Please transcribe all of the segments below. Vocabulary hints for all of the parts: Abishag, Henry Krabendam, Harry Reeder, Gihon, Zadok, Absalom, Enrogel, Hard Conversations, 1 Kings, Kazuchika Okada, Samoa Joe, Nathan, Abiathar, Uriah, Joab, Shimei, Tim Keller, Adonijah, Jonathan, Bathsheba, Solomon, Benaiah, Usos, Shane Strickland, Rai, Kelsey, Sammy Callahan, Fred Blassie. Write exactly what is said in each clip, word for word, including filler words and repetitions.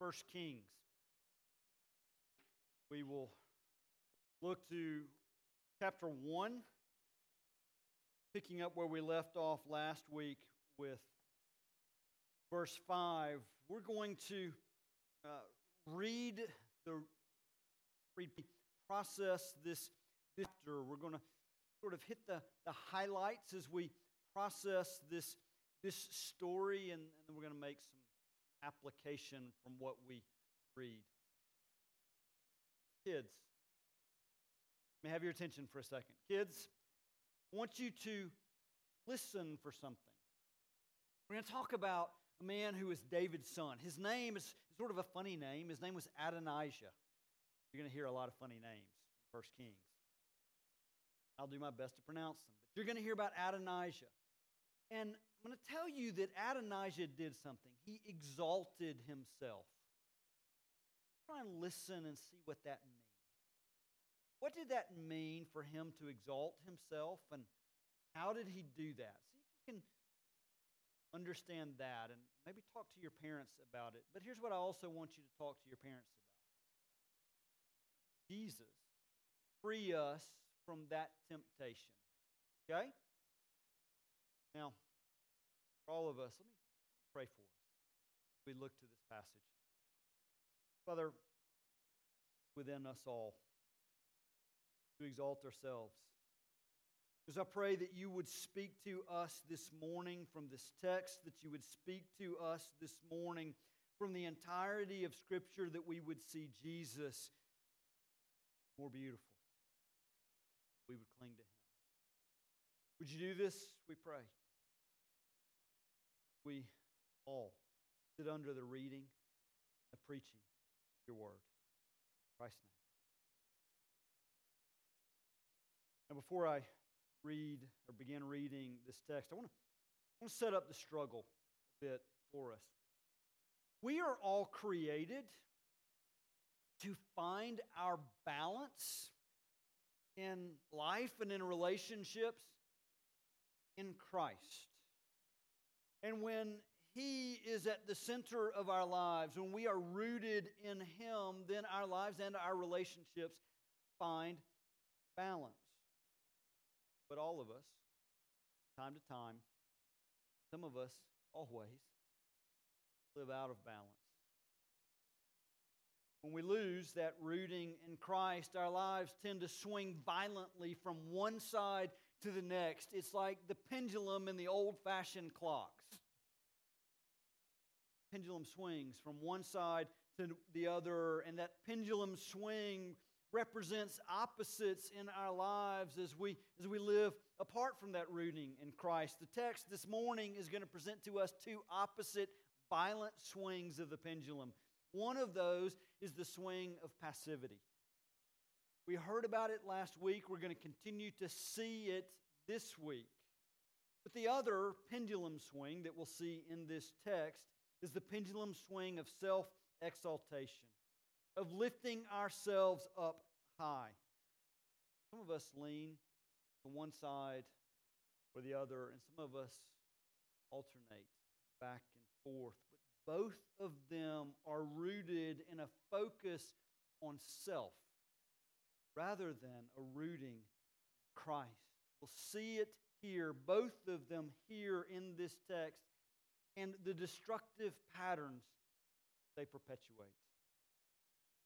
First Kings. We will look to chapter one, picking up where we left off last week with verse five. We're going to uh, read the read, process this chapter. We're going to sort of hit the, the highlights as we process this this story, and, and then we're going to make some application from what we read. Kids, may I have your attention for a second. Kids, I want you to listen for something. We're going to talk about a man who is David's son. His name is sort of a funny name. His name was Adonijah. You're going to hear a lot of funny names in First Kings. I'll do my best to pronounce them. But you're going to hear about Adonijah. And I'm going to tell you that Adonijah did something. He exalted himself. Try and listen and see what that means. What did that mean for him to exalt himself, and how did he do that? See if you can understand that, and maybe talk to your parents about it. But here's what I also want you to talk to your parents about. Jesus, free us from that temptation, okay? Now, for all of us, let me pray for us. We look to this passage. Father, within us all, to exalt ourselves. As I pray that you would speak to us this morning from this text, that you would speak to us this morning from the entirety of Scripture, that we would see Jesus more beautiful. We would cling to him. Would you do this? We pray. We all sit under the reading and the preaching of your word. In Christ's name. Now, before I read or begin reading this text, I want to I want to set up the struggle a bit for us. We are all created to find our balance in life and in relationships in Christ. And when he is at the center of our lives, when we are rooted in him, then our lives and our relationships find balance. But all of us, time to time, some of us always, live out of balance. When we lose that rooting in Christ, our lives tend to swing violently from one side to the next. It's like the pendulum in the old-fashioned clocks. Pendulum swings from one side to the other, and that pendulum swing represents opposites in our lives as we as we live apart from that rooting in Christ. The text this morning is going to present to us two opposite violent swings of the pendulum. One of those is the swing of passivity. We heard about it last week. We're going to continue to see it this week. But the other pendulum swing that we'll see in this text is the pendulum swing of self-exaltation, of lifting ourselves up high. Some of us lean to one side or the other, and some of us alternate back and forth. But both of them are rooted in a focus on self rather than a rooting in Christ. We'll see it here, both of them here in this text, and the destructive patterns they perpetuate.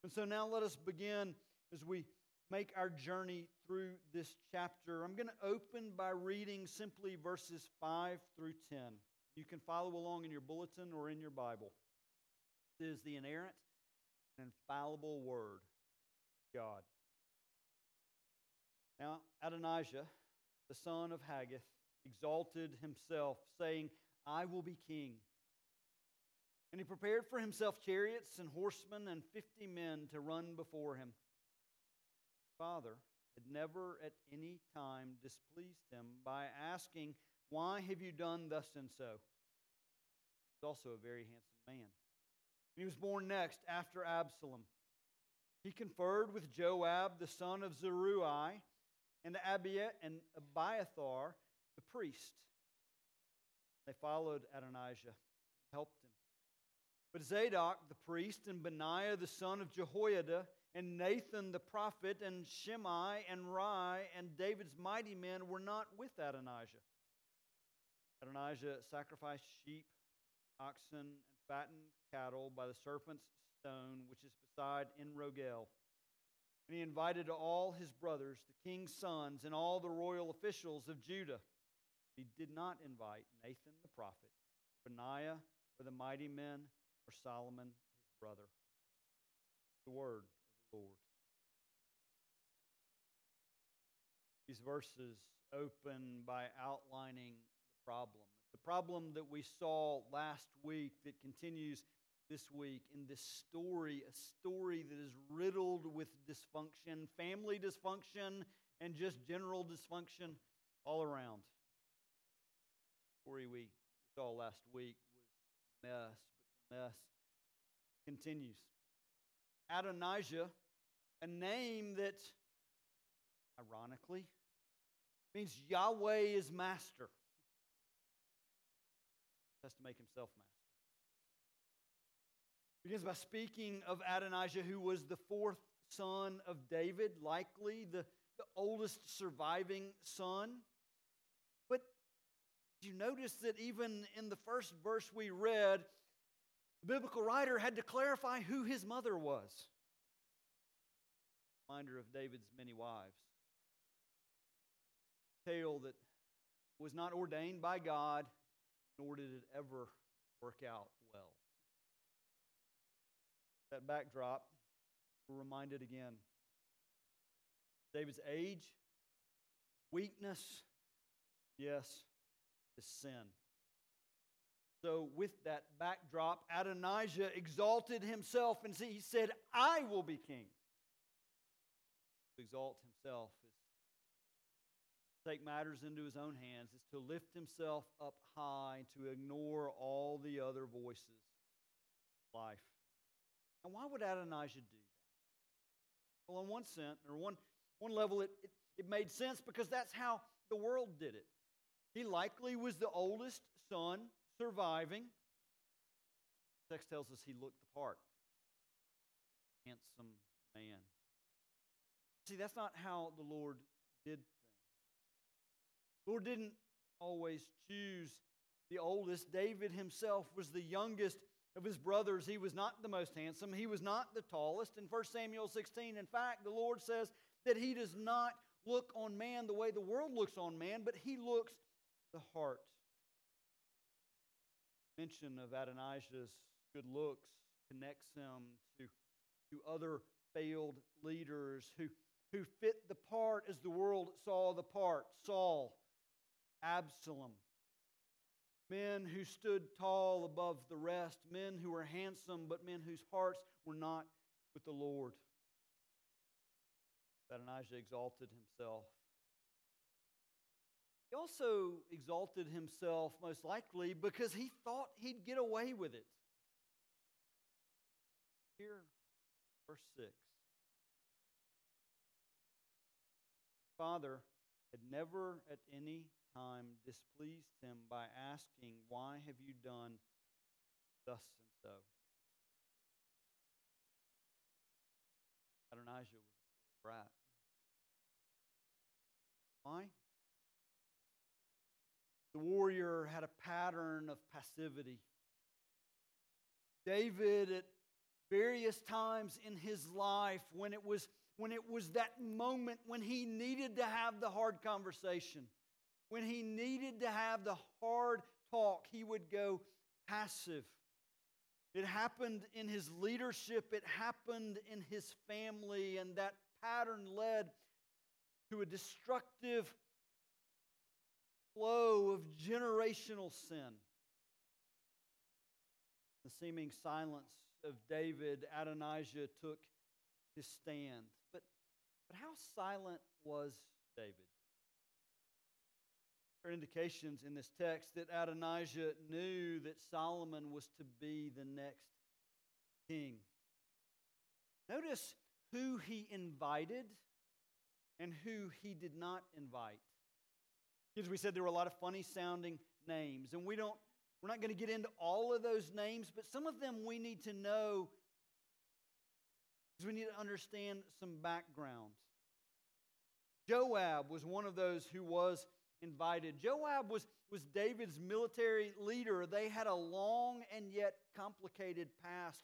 And so now let us begin as we make our journey through this chapter. I'm going to open by reading simply verses five through ten. You can follow along in your bulletin or in your Bible. It is the inerrant and infallible word of God. Now Adonijah, the son of Haggith, exalted himself, saying, "I will be king." And he prepared for himself chariots and horsemen and fifty men to run before him. His father had never at any time displeased him by asking, "Why have you done thus and so?" He was also a very handsome man. And he was born next after Absalom. He conferred with Joab, the son of Zeruiah, and Abiathar, the priest. They followed Adonijah and helped him. But Zadok the priest, and Benaiah the son of Jehoiada, and Nathan the prophet, and Shimei, and Rai, and David's mighty men were not with Adonijah. Adonijah sacrificed sheep, oxen, and fattened cattle by the serpent's stone, which is beside Enrogel. And he invited all his brothers, the king's sons, and all the royal officials of Judah. He did not invite Nathan the prophet, Benaiah, or the mighty men, or Solomon his brother. The word of the Lord. These verses open by outlining the problem. The problem that we saw last week that continues this week in this story, a story that is riddled with dysfunction, family dysfunction, and just general dysfunction all around. The story we saw last week was a mess, but the mess continues. Adonijah, a name that, ironically, means Yahweh is master. Has to make himself master. Begins by speaking of Adonijah, who was the fourth son of David, likely the, the oldest surviving son. But you notice that even in the first verse we read, the biblical writer had to clarify who his mother was. Reminder of David's many wives. A tale that was not ordained by God, nor did it ever work out well. That backdrop, we're reminded again. David's age, weakness, yes, is sin. So with that backdrop, Adonijah exalted himself, and he said, I will be king. To exalt himself is to take matters into his own hands, is to lift himself up high, to ignore all the other voices of life. And why would Adonijah do that? Well, on one sense, or one, one level, it, it, it made sense because that's how the world did it. He likely was the oldest son surviving. The text tells us he looked the part. Handsome man. See, that's not how the Lord did things. The Lord didn't always choose the oldest. David himself was the youngest of his brothers. He was not the most handsome. He was not the tallest. In First Samuel sixteen, in fact, the Lord says that he does not look on man the way the world looks on man, but he looks the heart. Mention of Adonijah's good looks connects him to, to other failed leaders who, who fit the part as the world saw the part. Saul, Absalom, men who stood tall above the rest, men who were handsome, but men whose hearts were not with the Lord. Adonijah exalted himself. He also exalted himself, most likely, because he thought he'd get away with it. Here, verse six. Father had never at any time displeased him by asking, why have you done thus and so? Adonijah was a brat. Why? The warrior had a pattern of passivity. David, at various times in his life, when it was when it was that moment when he needed to have the hard conversation, when he needed to have the hard talk, he would go passive. It happened in his leadership. It happened in his family. And that pattern led to a destructive flow of generational sin. The seeming silence of David, Adonijah took his stand. But, but how silent was David? There are indications in this text that Adonijah knew that Solomon was to be the next king. Notice who he invited and who he did not invite. Because we said there were a lot of funny-sounding names, and we don't We're not going to get into all of those names, but some of them we need to know because we need to understand some background. Joab was one of those who was invited. Joab was, was David's military leader. They had a long and yet complicated past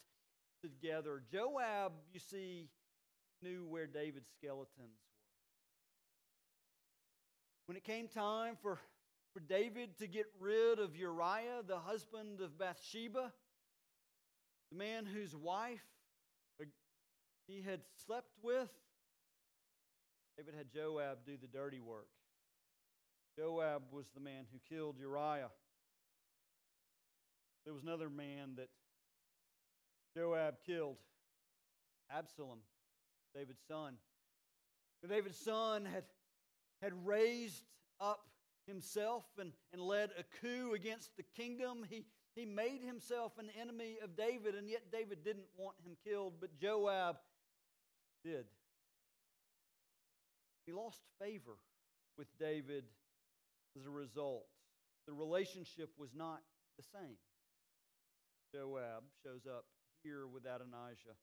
together. Joab, you see, knew where David's skeletons were. When it came time for, for David to get rid of Uriah, the husband of Bathsheba, the man whose wife he had slept with, David had Joab do the dirty work. Joab was the man who killed Uriah. There was another man that Joab killed, Absalom, David's son. But David's son had, had raised up himself and, and led a coup against the kingdom. He, he made himself an enemy of David, and yet David didn't want him killed, but Joab did. He lost favor with David. As a result, the relationship was not the same. Joab shows up here with Adonijah.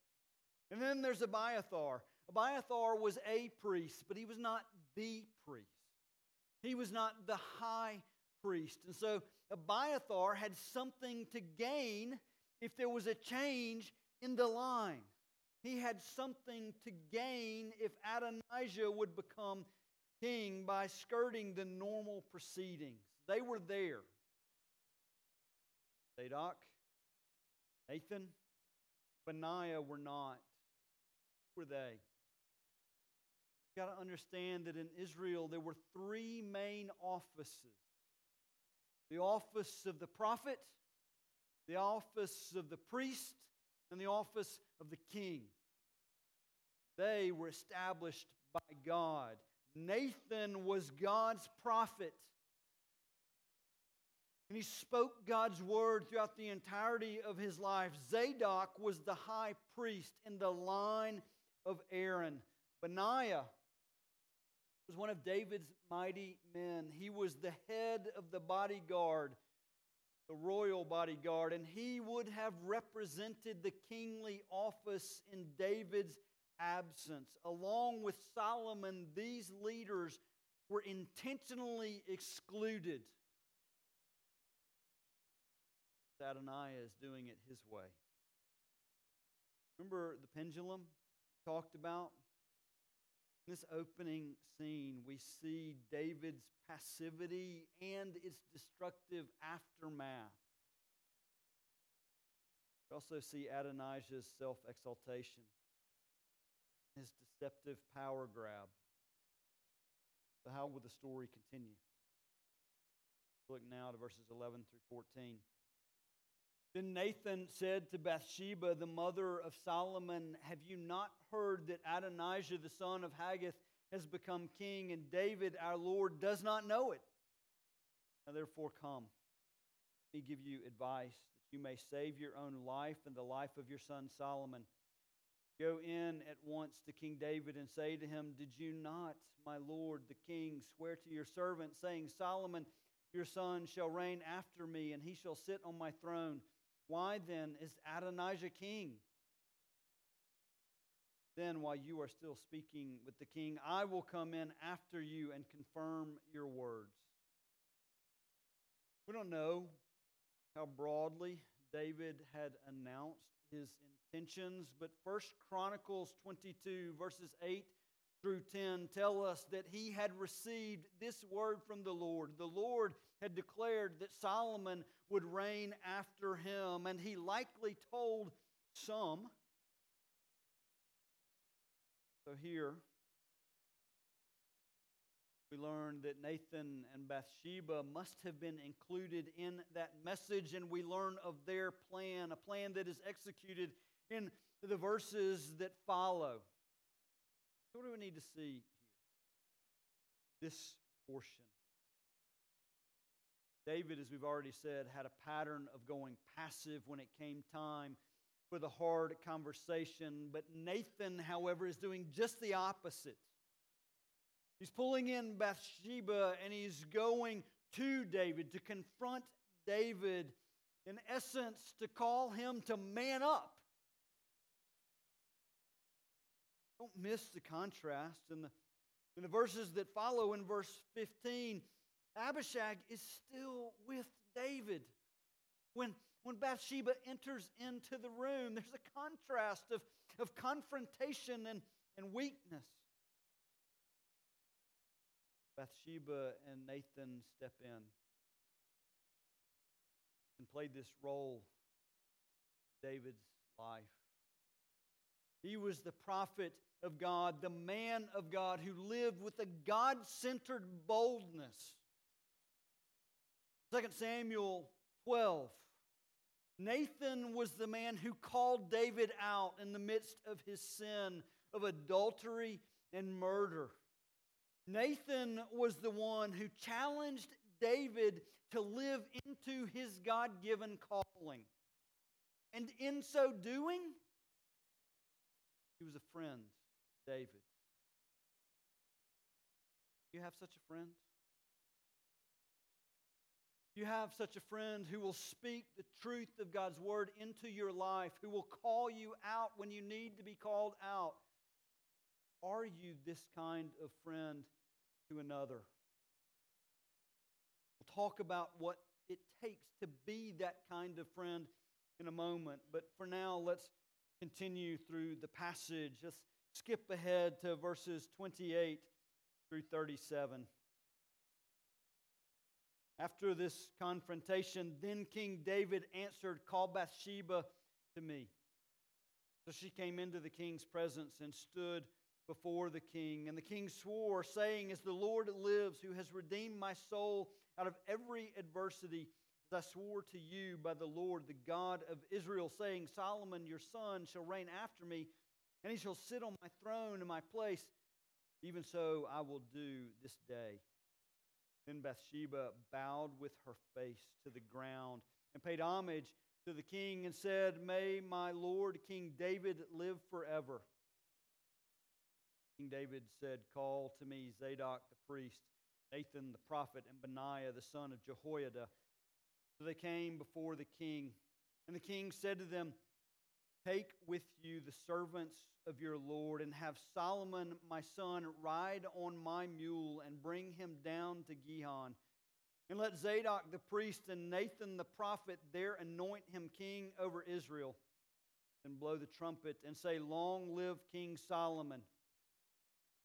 And then there's Abiathar. Abiathar was a priest, but he was not the priest. He was not the high priest. And so Abiathar had something to gain if there was a change in the line. He had something to gain if Adonijah would become king by skirting the normal proceedings. They were there. Zadok, Nathan, Benaiah were not. Who were they? You've got to understand that in Israel there were three main offices. The office of the prophet, the office of the priest, and the office of the king. They were established by God. Nathan was God's prophet, and he spoke God's word throughout the entirety of his life. Zadok was the high priest in the line of Aaron. Benaiah was one of David's mighty men. He was the head of the bodyguard, the royal bodyguard, and he would have represented the kingly office in David's absence. Along with Solomon, these leaders were intentionally excluded. Adonijah is doing it his way. Remember the pendulum we talked about? In this opening scene, we see David's passivity and its destructive aftermath. We also see Adonijah's self-exaltation, his deceptive power grab. So how will the story continue? Look now to verses eleven through fourteen. Then Nathan said to Bathsheba, the mother of Solomon, "Have you not heard that Adonijah, the son of Haggith, has become king, and David, our Lord, does not know it? Now therefore come, let me give you advice, that you may save your own life and the life of your son Solomon. Go in at once to King David and say to him, 'Did you not, my lord the king, swear to your servant, saying, Solomon, your son, shall reign after me, and he shall sit on my throne? Why then is Adonijah king?' Then while you are still speaking with the king, I will come in after you and confirm your words." We don't know how broadly David had announced his intentions, but First Chronicles twenty-two, verses eight through ten, tell us that he had received this word from the Lord. The Lord had declared that Solomon would reign after him, and he likely told some. So here, we learn that Nathan and Bathsheba must have been included in that message, and we learn of their plan, a plan that is executed in the verses that follow. So what do we need to see here? This portion. David, as we've already said, had a pattern of going passive when it came time for the hard conversation, but Nathan, however, is doing just the opposite. He's pulling in Bathsheba, and he's going to David to confront David in essence, to call him to man up. Don't miss the contrast. In the, in the verses that follow, in verse fifteen, Abishag is still with David. When, when Bathsheba enters into the room, there's a contrast of, of confrontation and, and weakness. Bathsheba and Nathan step in and played this role in David's life. He was the prophet of God, the man of God, who lived with a God-centered boldness. Second Samuel twelve. Nathan was the man who called David out in the midst of his sin of adultery and murder. Nathan was the one who challenged David to live into his God-given calling. And in so doing, he was a friend to David. You have such a friend? You have such a friend who will speak the truth of God's word into your life, who will call you out when you need to be called out. Are you this kind of friend to another? We'll talk about what it takes to be that kind of friend in a moment. But for now, let's continue through the passage. Let's skip ahead to verses twenty-eight through thirty-seven. After this confrontation, then King David answered, "Call Bathsheba to me." So she came into the king's presence and stood before the king. And the king swore, saying, "As the Lord lives, who has redeemed my soul out of every adversity, as I swore to you by the Lord, the God of Israel, saying, Solomon your son shall reign after me, and he shall sit on my throne in my place, even so I will do this day." Then Bathsheba bowed with her face to the ground and paid homage to the king and said, "May my lord King David live forever." King David said, "Call to me Zadok the priest, Nathan the prophet, and Benaiah the son of Jehoiada." So they came before the king. And the king said to them, "Take with you the servants of your lord, and have Solomon my son ride on my mule, and bring him down to Gihon. And let Zadok the priest and Nathan the prophet there anoint him king over Israel. And blow the trumpet, and say, Long live King Solomon.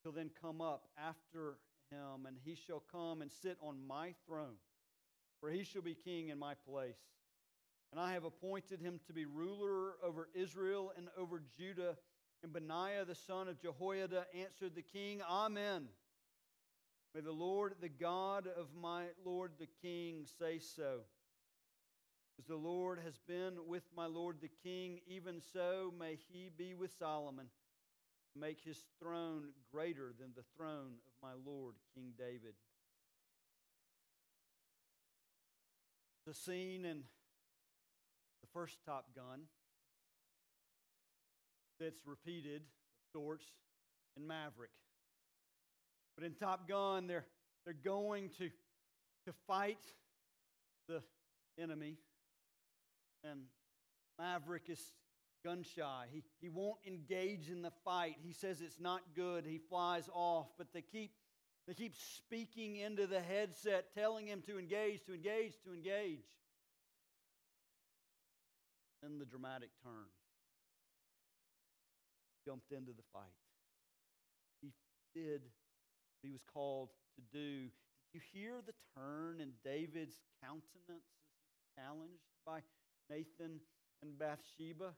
He'll then come up after him, and he shall come and sit on my throne, for he shall be king in my place. And I have appointed him to be ruler over Israel and over Judah." And Benaiah the son of Jehoiada answered the king, "Amen. May the Lord, the God of my Lord the king, say so. As the Lord has been with my Lord the king, even so may he be with Solomon. Make his throne greater than the throne of my Lord, King David." The scene in the first Top Gun that's repeated, of sorts, in Maverick. But in Top Gun, they're, they're going to, to fight the enemy, and Maverick is gun shy. He, he won't engage in the fight. He says it's not good. He flies off. But they keep, they keep speaking into the headset, telling him to engage, to engage, to engage. Then the dramatic turn. Jumped into the fight. He did what he was called to do. Did you hear the turn in David's countenance as he's challenged by Nathan and Bathsheba?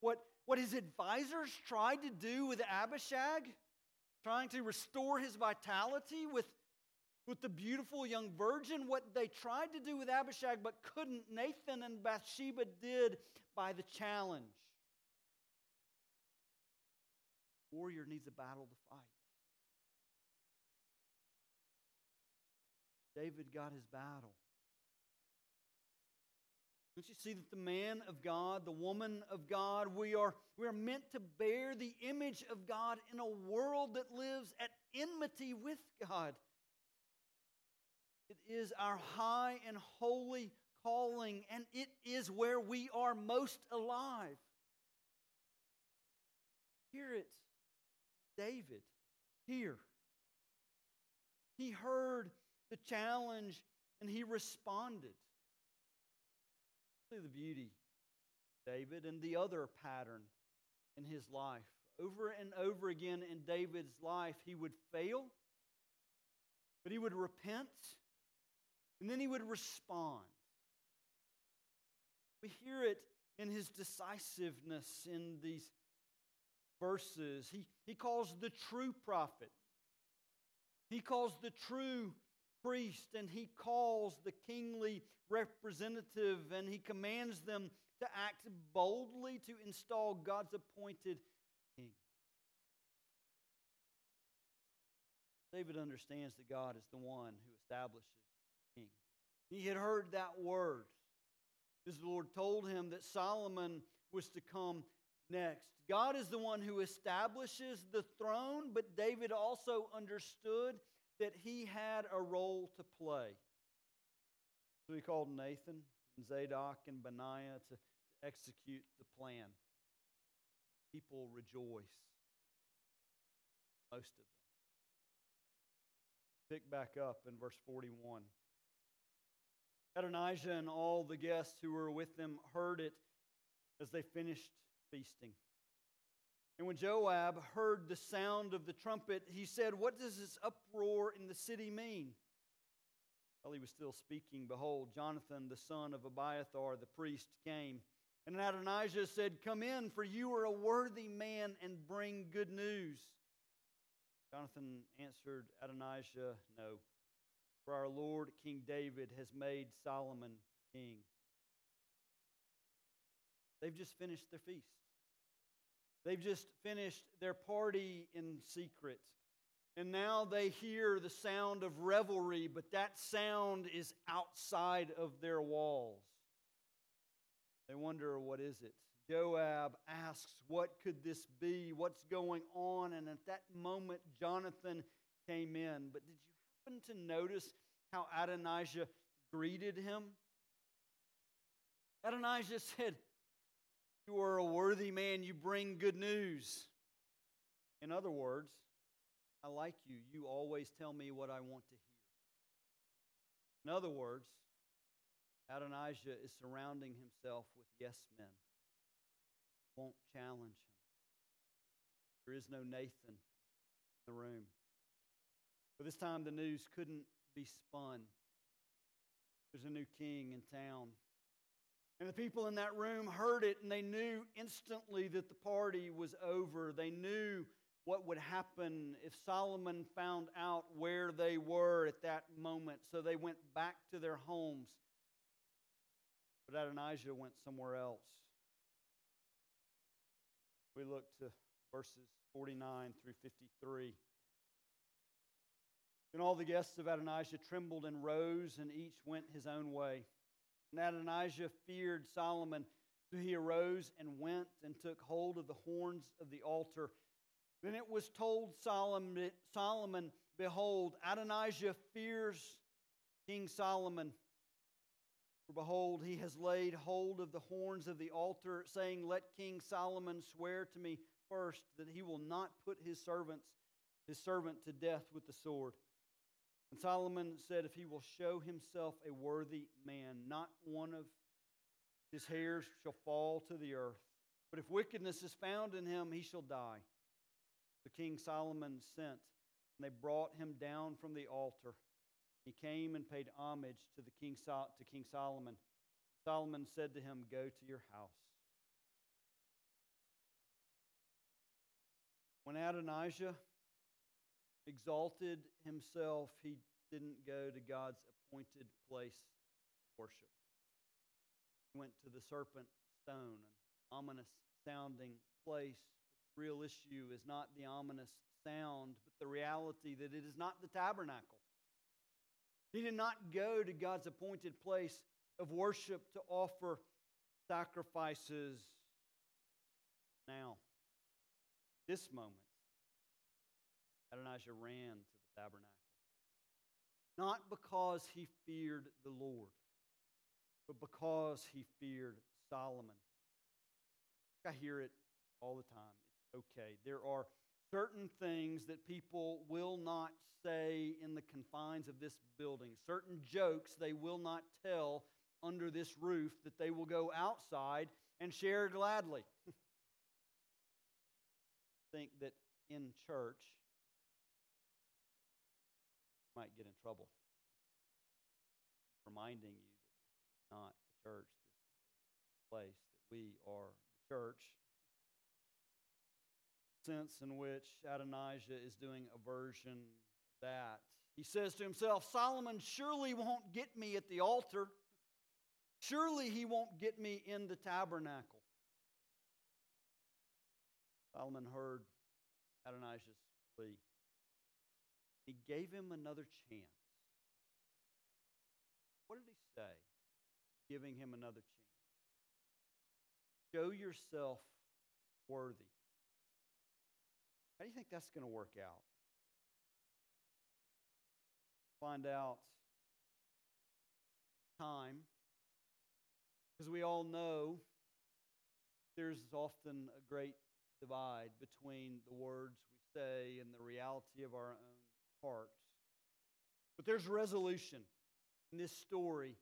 What, what his advisors tried to do with Abishag, trying to restore his vitality with, with the beautiful young virgin, what they tried to do with Abishag but couldn't, Nathan and Bathsheba did by the challenge. Warrior needs a battle to fight. David got his battle. Don't you see that the man of God, the woman of God, we are, we are meant to bear the image of God in a world that lives at enmity with God? It is our high and holy calling, and it is where we are most alive. Hear it, David. Hear. He heard the challenge and he responded. See the beauty of David and the other pattern in his life. Over and over again in David's life, he would fail, but he would repent, and then he would respond. We hear it in his decisiveness in these verses. He, he calls the true prophet. He calls the true priest, and he calls the kingly representative, and he commands them to act boldly to install God's appointed king. David understands that God is the one who establishes the king. He had heard that word, as the Lord told him that Solomon was to come next. God is the one who establishes the throne, but David also understood that he had a role to play. So he called Nathan and Zadok and Benaiah to, to execute the plan. People rejoiced, most of them. Pick back up in verse forty-one. Adonijah and all the guests who were with them heard it as they finished feasting. And when Joab heard the sound of the trumpet, he said, "What does this uproar in the city mean?" While he was still speaking, behold, Jonathan, the son of Abiathar, the priest, came. And Adonijah said, "Come in, for you are a worthy man, and bring good news." Jonathan answered Adonijah, "No, for our Lord King David has made Solomon king." They've just finished their feast. They've just finished their party in secret. And now they hear the sound of revelry, but that sound is outside of their walls. They wonder, what is it? Joab asks, what could this be? What's going on? And at that moment, Jonathan came in. But did you happen to notice how Adonijah greeted him? Adonijah said, "You are a worthy man, you bring good news." In other words, I like you. You always tell me what I want to hear. In other words, Adonijah is surrounding himself with yes men. Won't challenge him. There is no Nathan in the room. But this time the news couldn't be spun. There's a new king in town. And the people in that room heard it, and they knew instantly that the party was over. They knew what would happen if Solomon found out where they were at that moment. So they went back to their homes. But Adonijah went somewhere else. We look to verses forty-nine through fifty-three. Then all the guests of Adonijah trembled and rose, and each went his own way. And Adonijah feared Solomon, so he arose and went and took hold of the horns of the altar. Then it was told Solomon, Solomon, "Behold, Adonijah fears King Solomon. For behold, he has laid hold of the horns of the altar, saying, 'Let King Solomon swear to me first that he will not put his servants, his servant to death with the sword.' And Solomon said, 'If he will show himself a worthy man, not one of his hairs shall fall to the earth. But if wickedness is found in him, he shall die.' So King Solomon sent, and they brought him down from the altar. He came and paid homage to the king Sol- to King Solomon. Solomon said to him, 'Go to your house.'" When Adonijah exalted himself, he didn't go to God's appointed place of worship. He went to the serpent stone, an ominous-sounding place. The real issue is not the ominous sound, but the reality that it is not the tabernacle. He did not go to God's appointed place of worship to offer sacrifices now, this moment. Adonijah ran to the tabernacle, not because he feared the Lord, but because he feared Solomon. I hear it all the time. It's okay. There are certain things that people will not say in the confines of this building, certain jokes they will not tell under this roof that they will go outside and share gladly. Think that in church you might get in trouble. Reminding you that this is not the church, this place, that we are the church. Sense in which Adonijah is doing a version of that. He says to himself, Solomon surely won't get me at the altar. Surely he won't get me in the tabernacle. Solomon heard Adonijah's plea. He gave him another chance. What did he say? Giving him another chance. Show yourself worthy. How do you think that's going to work out? Find out time. Because we all know there's often a great divide between the words we say and the reality of our own hearts. But there's resolution in this story,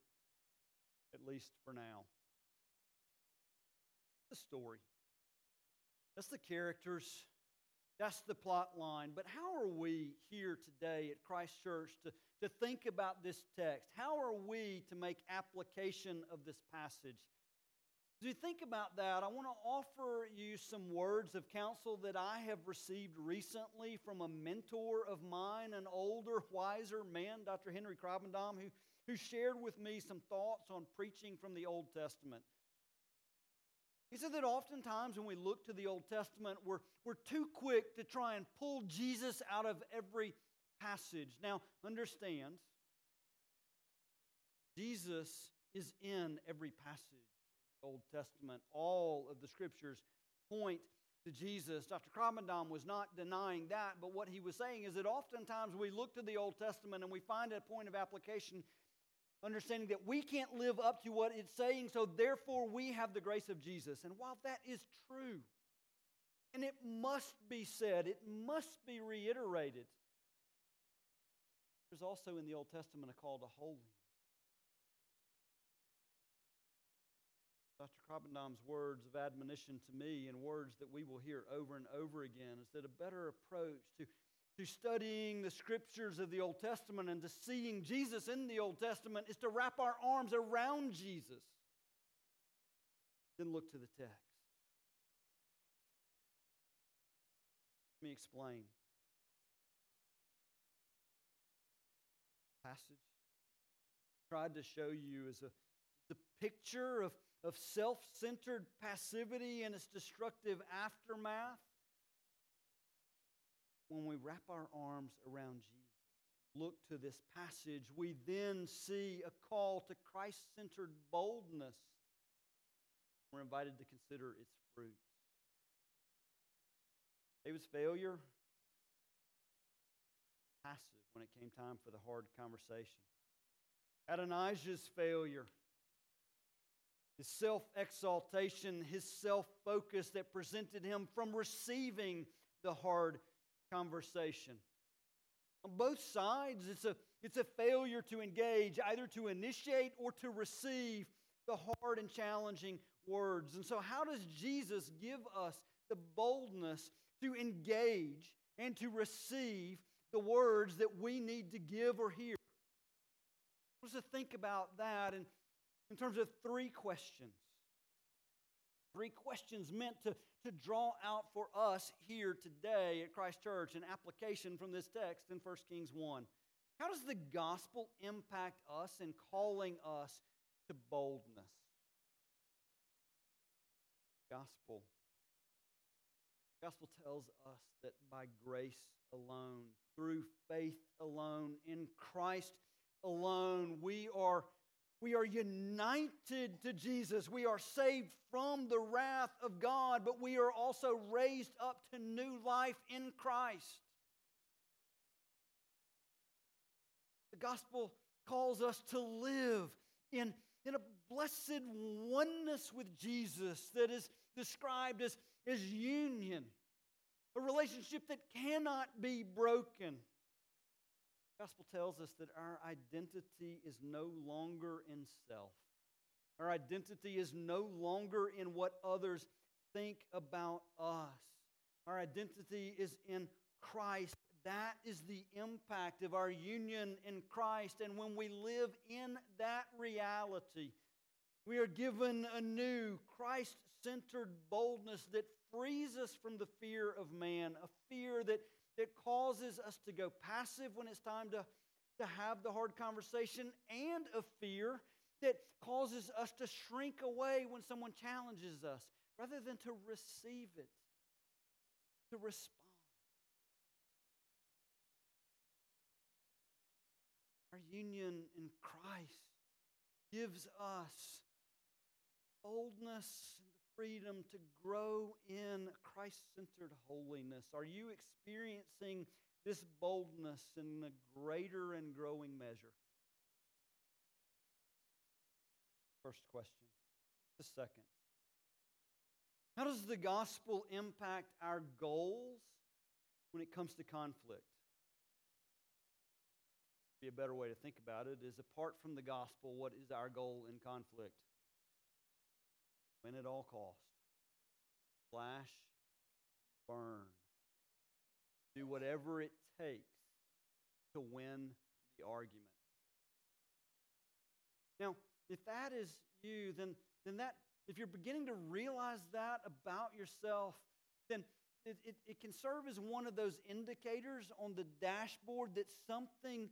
at least for now. The story. That's the characters. That's the plot line. But how are we here today at Christ Church to, to think about this text? How are we to make application of this passage? As you think about that, I want to offer you some words of counsel that I have received recently from a mentor of mine, an older, wiser man, Doctor Henry Krabendam, who, who shared with me some thoughts on preaching from the Old Testament. He said that oftentimes when we look to the Old Testament, we're, we're too quick to try and pull Jesus out of every passage. Now, understand, Jesus is in every passage. Old Testament, all of the scriptures point to Jesus. Doctor Krabendam was not denying that, but what he was saying is that oftentimes we look to the Old Testament and we find a point of application, understanding that we can't live up to what it's saying, so therefore we have the grace of Jesus. And while that is true, and it must be said, it must be reiterated, there's also in the Old Testament a call to holiness. Doctor Krabendam's words of admonition to me, and words that we will hear over and over again, is that a better approach to, to studying the scriptures of the Old Testament and to seeing Jesus in the Old Testament is to wrap our arms around Jesus. Then look to the text. Let me explain. The passage I tried to show you is a the picture of of self-centered passivity and its destructive aftermath. When we wrap our arms around Jesus, look to this passage, we then see a call to Christ-centered boldness. We're invited to consider its fruits. David's failure, passive when it came time for the hard conversation. Adonijah's failure, his self-exaltation, his self-focus that prevented him from receiving the hard conversation. On both sides, it's a, it's a failure to engage, either to initiate or to receive the hard and challenging words. And so how does Jesus give us the boldness to engage and to receive the words that we need to give or hear? I want us to think about that and in terms of three questions. Three questions meant to, to draw out for us here today at Christ Church an application from this text in First Kings one. How does the gospel impact us in calling us to boldness? Gospel. Gospel tells us that by grace alone, through faith alone, in Christ alone, we are We are united to Jesus. We are saved from the wrath of God, but we are also raised up to new life in Christ. The gospel calls us to live in in a blessed oneness with Jesus that is described as, as union, a relationship that cannot be broken. The gospel tells us that our identity is no longer in self. Our identity is no longer in what others think about us. Our identity is in Christ. That is the impact of our union in Christ. And when we live in that reality, we are given a new Christ-centered boldness that frees us from the fear of man, a fear that, that causes us to go passive when it's time to, to have the hard conversation, and a fear that causes us to shrink away when someone challenges us, rather than to receive it, to respond. Our union in Christ gives us boldness and the freedom to grow in Christ-centered holiness. Are you experiencing this boldness in a greater and growing measure? First question. The second. How does the gospel impact our goals when it comes to conflict? Be a better way to think about it is, apart from the gospel, what is our goal in conflict? Win at all costs. Slash, burn. Do whatever it takes to win the argument. Now, if that is you, then, then that if you're beginning to realize that about yourself, then it, it, it can serve as one of those indicators on the dashboard that something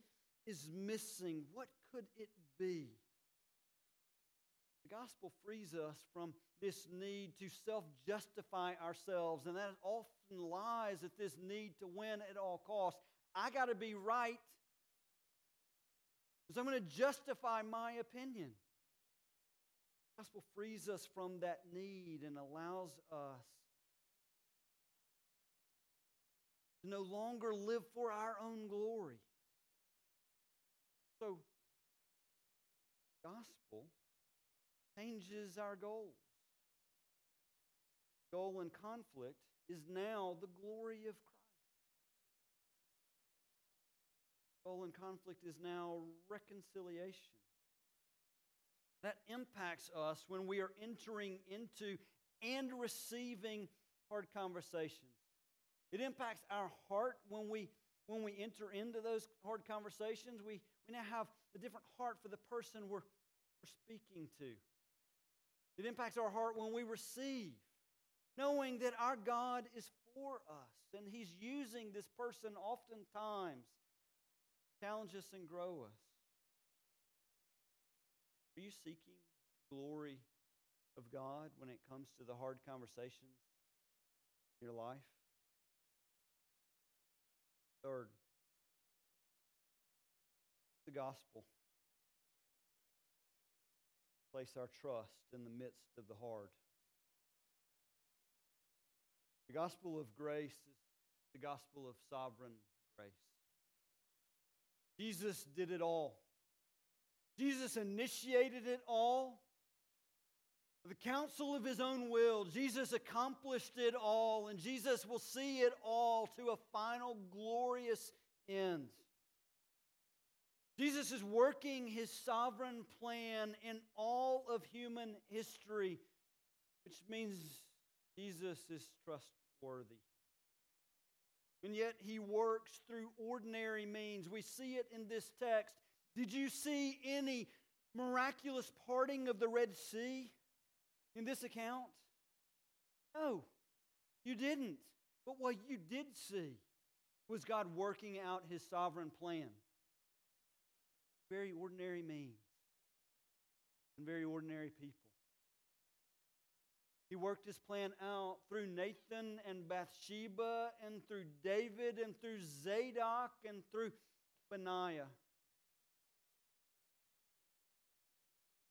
is missing. What could it be? The gospel frees us from this need to self-justify ourselves, and that often lies at this need to win at all costs. I got to be right, because I'm going to justify my opinion. The gospel frees us from that need and allows us to no longer live for our own glory. So, the gospel changes our goals. The goal in conflict is now the glory of Christ. The goal in conflict is now reconciliation. That impacts us when we are entering into and receiving hard conversations. It impacts our heart when we when we enter into those hard conversations. We, we now have a different heart for the person we're, we're speaking to. It impacts our heart when we receive, knowing that our God is for us, and He's using this person oftentimes to challenge us and grow us. Are you seeking the glory of God when it comes to the hard conversations in your life? Third, the gospel. Place our trust in the midst of the hard. The gospel of grace is the gospel of sovereign grace. Jesus did it all. Jesus initiated it all. The counsel of His own will, Jesus accomplished it all, and Jesus will see it all to a final glorious end. Jesus is working His sovereign plan in all of human history, which means Jesus is trustworthy. And yet He works through ordinary means. We see it in this text. Did you see any miraculous parting of the Red Sea in this account? No, you didn't. But what you did see was God working out His sovereign plan. Very ordinary means and very ordinary people. He worked His plan out through Nathan and Bathsheba, and through David, and through Zadok, and through Benaiah.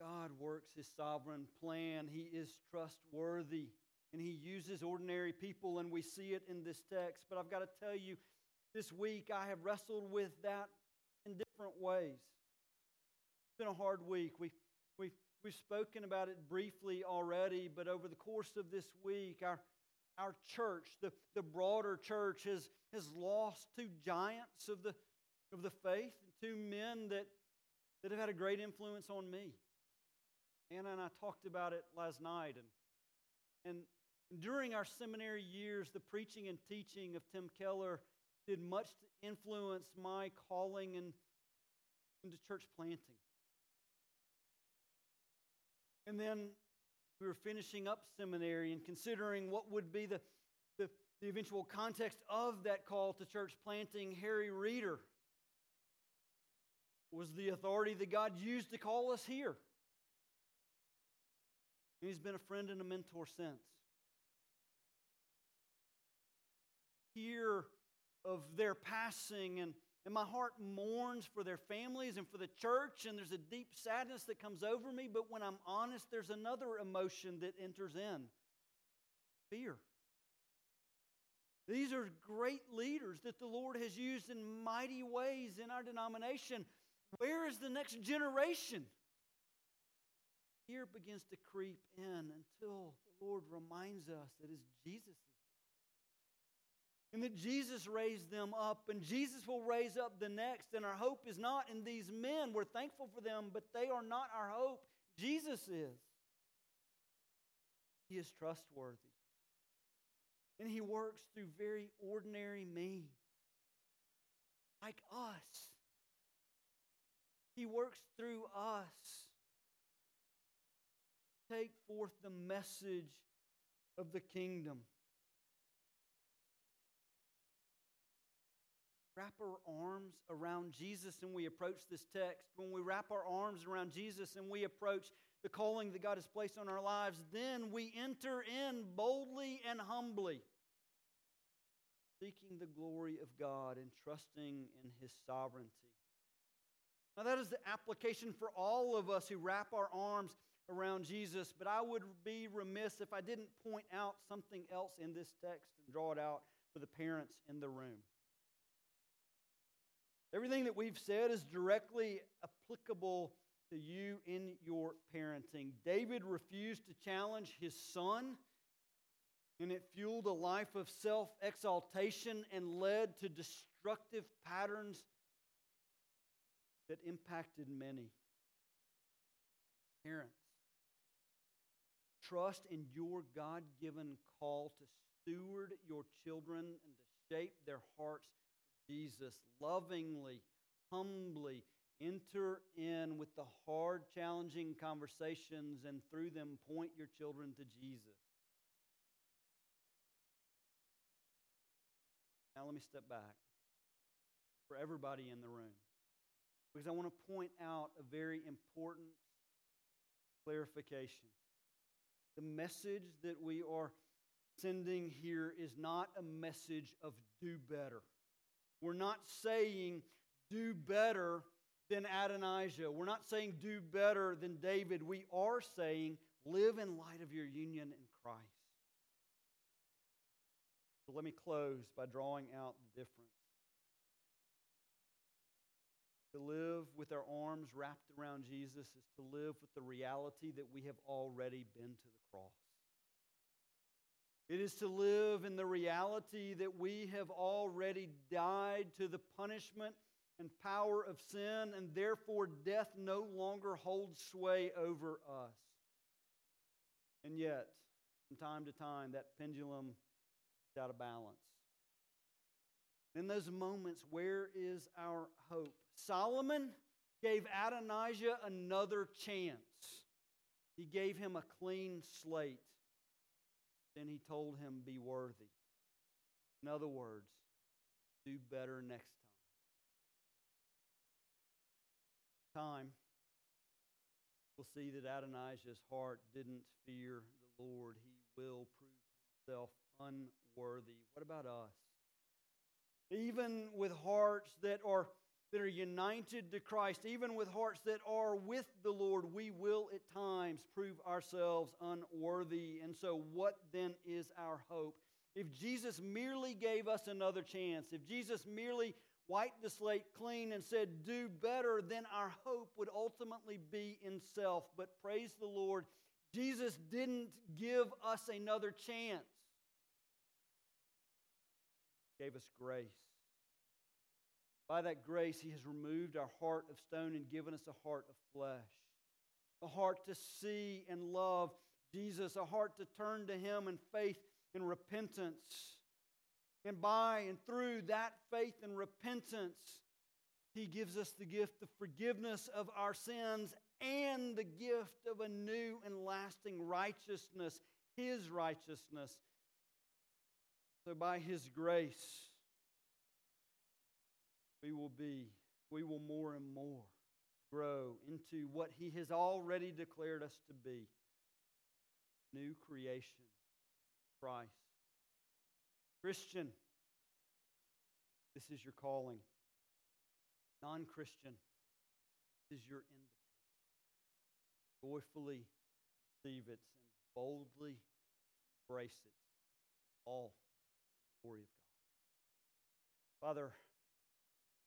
God works His sovereign plan. He is trustworthy, and He uses ordinary people, and we see it in this text. But I've got to tell you, this week I have wrestled with that in different ways. It's been a hard week. We, we, We've spoken about it briefly already, but over the course of this week, our our church, the, the broader church, has, has lost two giants of the of the faith, two men that, that have had a great influence on me. Anna and I talked about it last night. And, and during our seminary years, the preaching and teaching of Tim Keller did much to influence my calling and into church planting. And then we were finishing up seminary and considering what would be the, the, the eventual context of that call to church planting. Harry Reeder was the authority that God used to call us here. And he's been a friend and a mentor since. Hear of their passing, and, and my heart mourns for their families and for the church, and there's a deep sadness that comes over me, but when I'm honest, there's another emotion that enters in. Fear. These are great leaders that the Lord has used in mighty ways in our denomination. Where is the next generation? Fear begins to creep in until the Lord reminds us that it's Jesus' bride. And that Jesus raised them up, and Jesus will raise up the next. And our hope is not in these men. We're thankful for them, but they are not our hope. Jesus is. He is trustworthy. And He works through very ordinary means, like us. He works through us. Take forth the message of the kingdom. Wrap our arms around Jesus and we approach this text. When we wrap our arms around Jesus and we approach the calling that God has placed on our lives, then we enter in boldly and humbly, seeking the glory of God and trusting in His sovereignty. Now, that is the application for all of us who wrap our arms around Jesus, but I would be remiss if I didn't point out something else in this text and draw it out for the parents in the room. Everything that we've said is directly applicable to you in your parenting. David refused to challenge his son, and it fueled a life of self-exaltation and led to destructive patterns that impacted many. Parents, trust in your God-given call to steward your children and to shape their hearts for Jesus. Lovingly, humbly, enter in with the hard, challenging conversations and through them point your children to Jesus. Now let me step back for everybody in the room, because I want to point out a very important clarification. The message that we are sending here is not a message of do better. We're not saying do better than Adonijah. We're not saying do better than David. We are saying live in light of your union in Christ. So let me close by drawing out the difference. To live with our arms wrapped around Jesus is to live with the reality that we have already been to the cross. It is to live in the reality that we have already died to the punishment and power of sin, and therefore death no longer holds sway over us. And yet, from time to time, that pendulum is out of balance. In those moments, where is our hope? Solomon gave Adonijah another chance. He gave him a clean slate. Then he told him, be worthy. In other words, do better next time. Time, we'll see that Adonijah's heart didn't fear the Lord. He will prove himself unworthy. What about us? Even with hearts that are that are united to Christ, even with hearts that are with the Lord, we will at times prove ourselves unworthy. And so what then is our hope? If Jesus merely gave us another chance, if Jesus merely wiped the slate clean, and said, do better than our hope would ultimately be in self. But praise the Lord, Jesus didn't give us another chance. He gave us grace. By that grace, He has removed our heart of stone and given us a heart of flesh, a heart to see and love Jesus, a heart to turn to Him in faith and repentance. And by and through that faith and repentance, He gives us the gift of forgiveness of our sins and the gift of a new and lasting righteousness, His righteousness. So by His grace, we will be, we will more and more grow into what He has already declared us to be, new creation, Christ. Christian, this is your calling. Non-Christian, this is your invitation. Joyfully receive it and boldly embrace it, all for the glory of God. Father,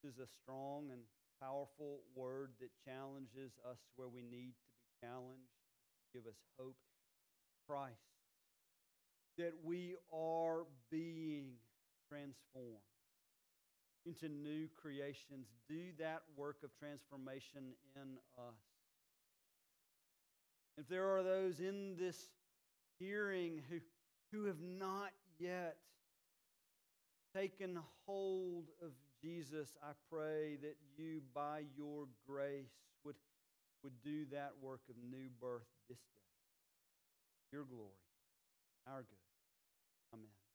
this is a strong and powerful word that challenges us where we need to be challenged. Give us hope in Christ, that we are being transformed into new creations. Do that work of transformation in us. If there are those in this hearing who, who have not yet taken hold of Jesus, I pray that you, by your grace, would, would do that work of new birth this day. Your glory, our good. Amen.